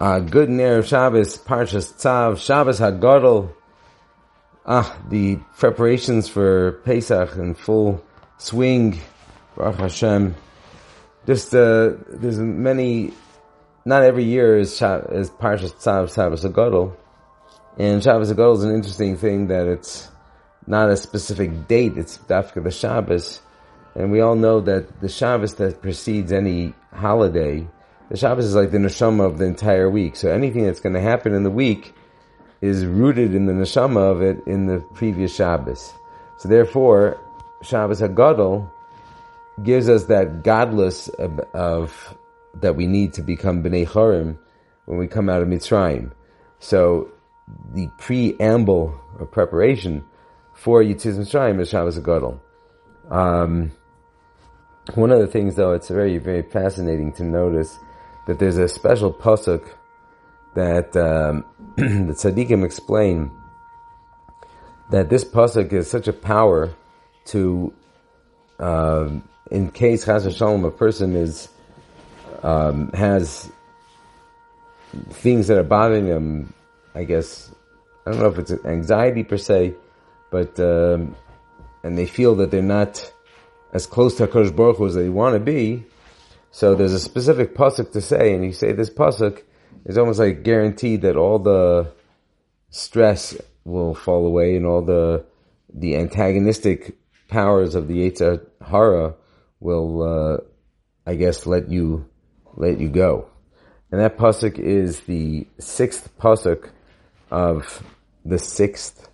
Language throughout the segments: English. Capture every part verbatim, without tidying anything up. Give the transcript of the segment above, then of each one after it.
Uh, good Erev Shabbos, Parshas Tzav, Shabbos HaGadol. Ah, the preparations for Pesach in full swing, Baruch Hashem. Just, uh, there's many, not every year is, Shav, is Parshas Tzav, Shabbos HaGadol. And Shabbos HaGadol is an interesting thing that it's not a specific date, it's Dafka the Shabbos. And we all know that the Shabbos that precedes any holiday, the Shabbos is like the neshama of the entire week. So anything that's going to happen in the week is rooted in the neshama of it in the previous Shabbos. So therefore, Shabbos HaGadol gives us that godless of, of that we need to become B'nei Chorim when we come out of Mitzrayim. So the preamble or preparation for Yetzirah Mitzrayim is Shabbos HaGadol. Um, one of the things, though, it's very, very fascinating to notice that there's a special pasuk that um, the Tzaddikim explain that this pasuk is such a power to, uh, in case Chas V'Shalom, a person is um, has things that are bothering them. I guess I don't know if it's anxiety per se, but um, and they feel that they're not as close to HaKadosh Baruch Hu as they want to be. So there's a specific pasuk to say, and you say this pasuk is almost like guaranteed that all the stress will fall away and all the the antagonistic powers of the Yetzirah Hara will, uh, I guess, let you let you go. And that pasuk is the sixth pasuk of the sixth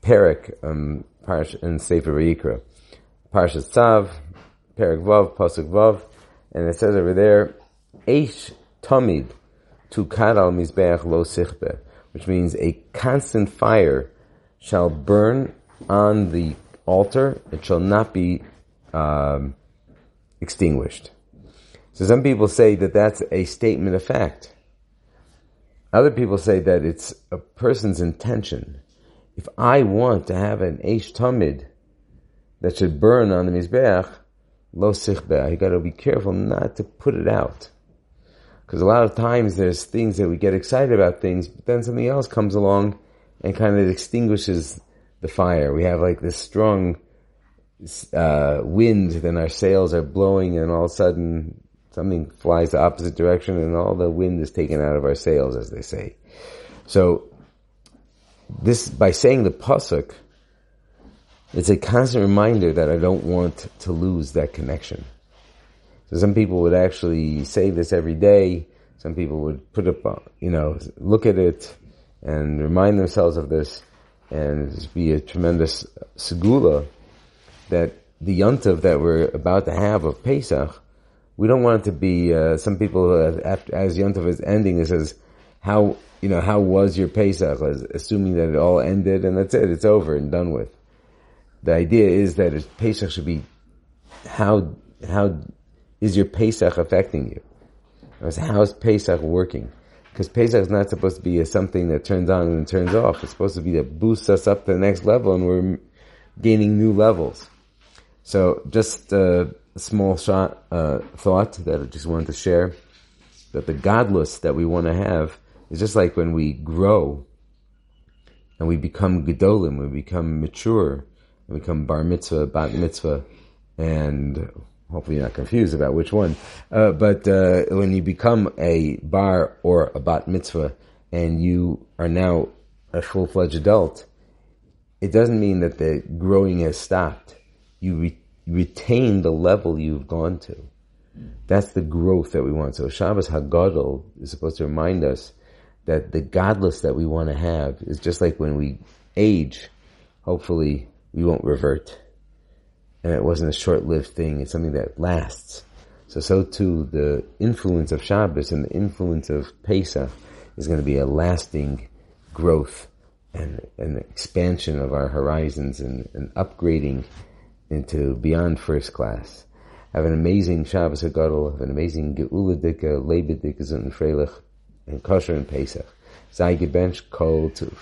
Perak um, in Sefer Yikra, Parshas Tzav, Perak Vav, Pasuk Vav, and it says over there, Eish Tumid, to Kadal Mizbeach lo Sichbe, which means a constant fire shall burn on the altar, it shall not be um, extinguished. So some people say that that's a statement of fact. Other people say that it's a person's intention. If I want to have an Eish Tumid that should burn on the Mizbeach, lo sichbeh. You got to be careful not to put it out, because a lot of times there's things that we get excited about things, but then something else comes along and kind of extinguishes the fire. We have like this strong uh, wind, then our sails are blowing, and all of a sudden something flies the opposite direction, and all the wind is taken out of our sails, as they say. So this, by saying the pasuk, it's a constant reminder that I don't want to lose that connection. So some people would actually say this every day. Some people would put up, you know, look at it and remind themselves of this, and it would be a tremendous segula that the yontav that we're about to have of Pesach, we don't want it to be, uh, some people, uh, as yontav is ending, it says, how, you know, how was your Pesach? Assuming that it all ended and that's it, it's over and done with. The idea is that Pesach should be, how how is your Pesach affecting you? How is Pesach working? Because Pesach is not supposed to be a something that turns on and turns off. It's supposed to be that boosts us up to the next level, and we're gaining new levels. So just a small shot, uh, thought that I just wanted to share, that the godless that we want to have is just like when we grow and we become gedolim, we become mature, we become Bar Mitzvah, Bat Mitzvah, and hopefully you're not confused about which one. Uh, but uh, when you become a Bar or a Bat Mitzvah, and you are now a full-fledged adult, it doesn't mean that the growing has stopped. You re- retain the level you've gone to. That's the growth that we want. So Shabbos HaGadol is supposed to remind us that the godless that we want to have is just like when we age, hopefully we won't revert. And it wasn't a short-lived thing. It's something that lasts. So, so too, the influence of Shabbos and the influence of Pesach is going to be a lasting growth and an expansion of our horizons and, and upgrading into beyond first class. Have an amazing Shabbos HaGadol. Have an amazing Geuladikah, Lebedikah, Zunfrelich, and Kosher and Pesach. Zay Gebench, Kol Tuv.